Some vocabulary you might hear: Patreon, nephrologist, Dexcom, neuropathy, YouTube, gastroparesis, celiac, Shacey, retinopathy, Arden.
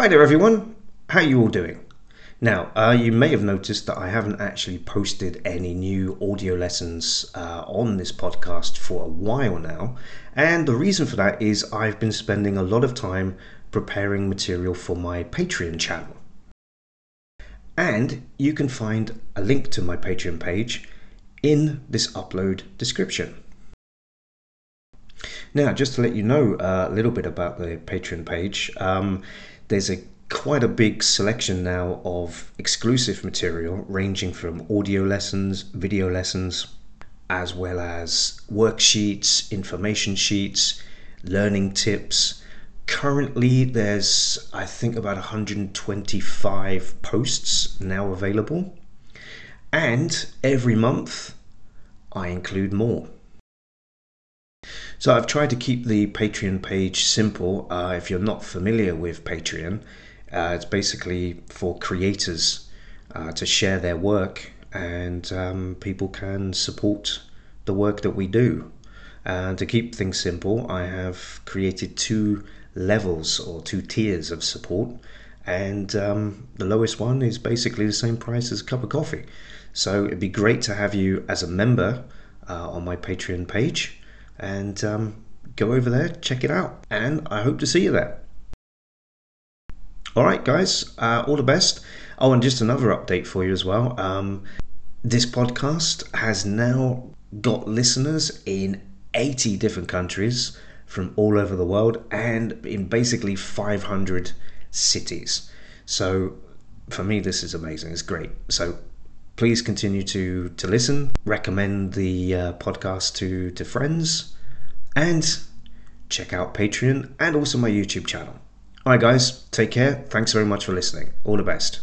Hi there everyone, how are you all doing? Now you may have noticed that I haven't actually posted any new audio lessons on this podcast for a while now, and the reason for that is I've been spending a lot of time preparing material for my Patreon channel. And you can find a link to my Patreon page in this upload description. Now just to let you know a little bit about the Patreon page, there's quite a big selection now of exclusive material ranging from audio lessons, video lessons, as well as worksheets, information sheets, learning tips. Currently there's I think about 125 posts now available, and every month I include more. So I've tried to keep the Patreon page simple. If you're not familiar with Patreon, it's basically for creators to share their work, and people can support the work that we do. And to keep things simple, I have created two levels or two tiers of support, and the lowest one is basically the same price as a cup of coffee. So it'd be great to have you as a member on my Patreon page. And go over there, check it out, and I hope to see you there. Alright guys, all the best. Oh, and just another update for you as well. This podcast has now got listeners in 80 different countries from all over the world, and in basically 500 cities. So for me this is amazing, it's great. So please continue to listen, recommend the podcast to friends, and check out Patreon and also my YouTube channel. All right guys, take care. Thanks very much for listening. All the best.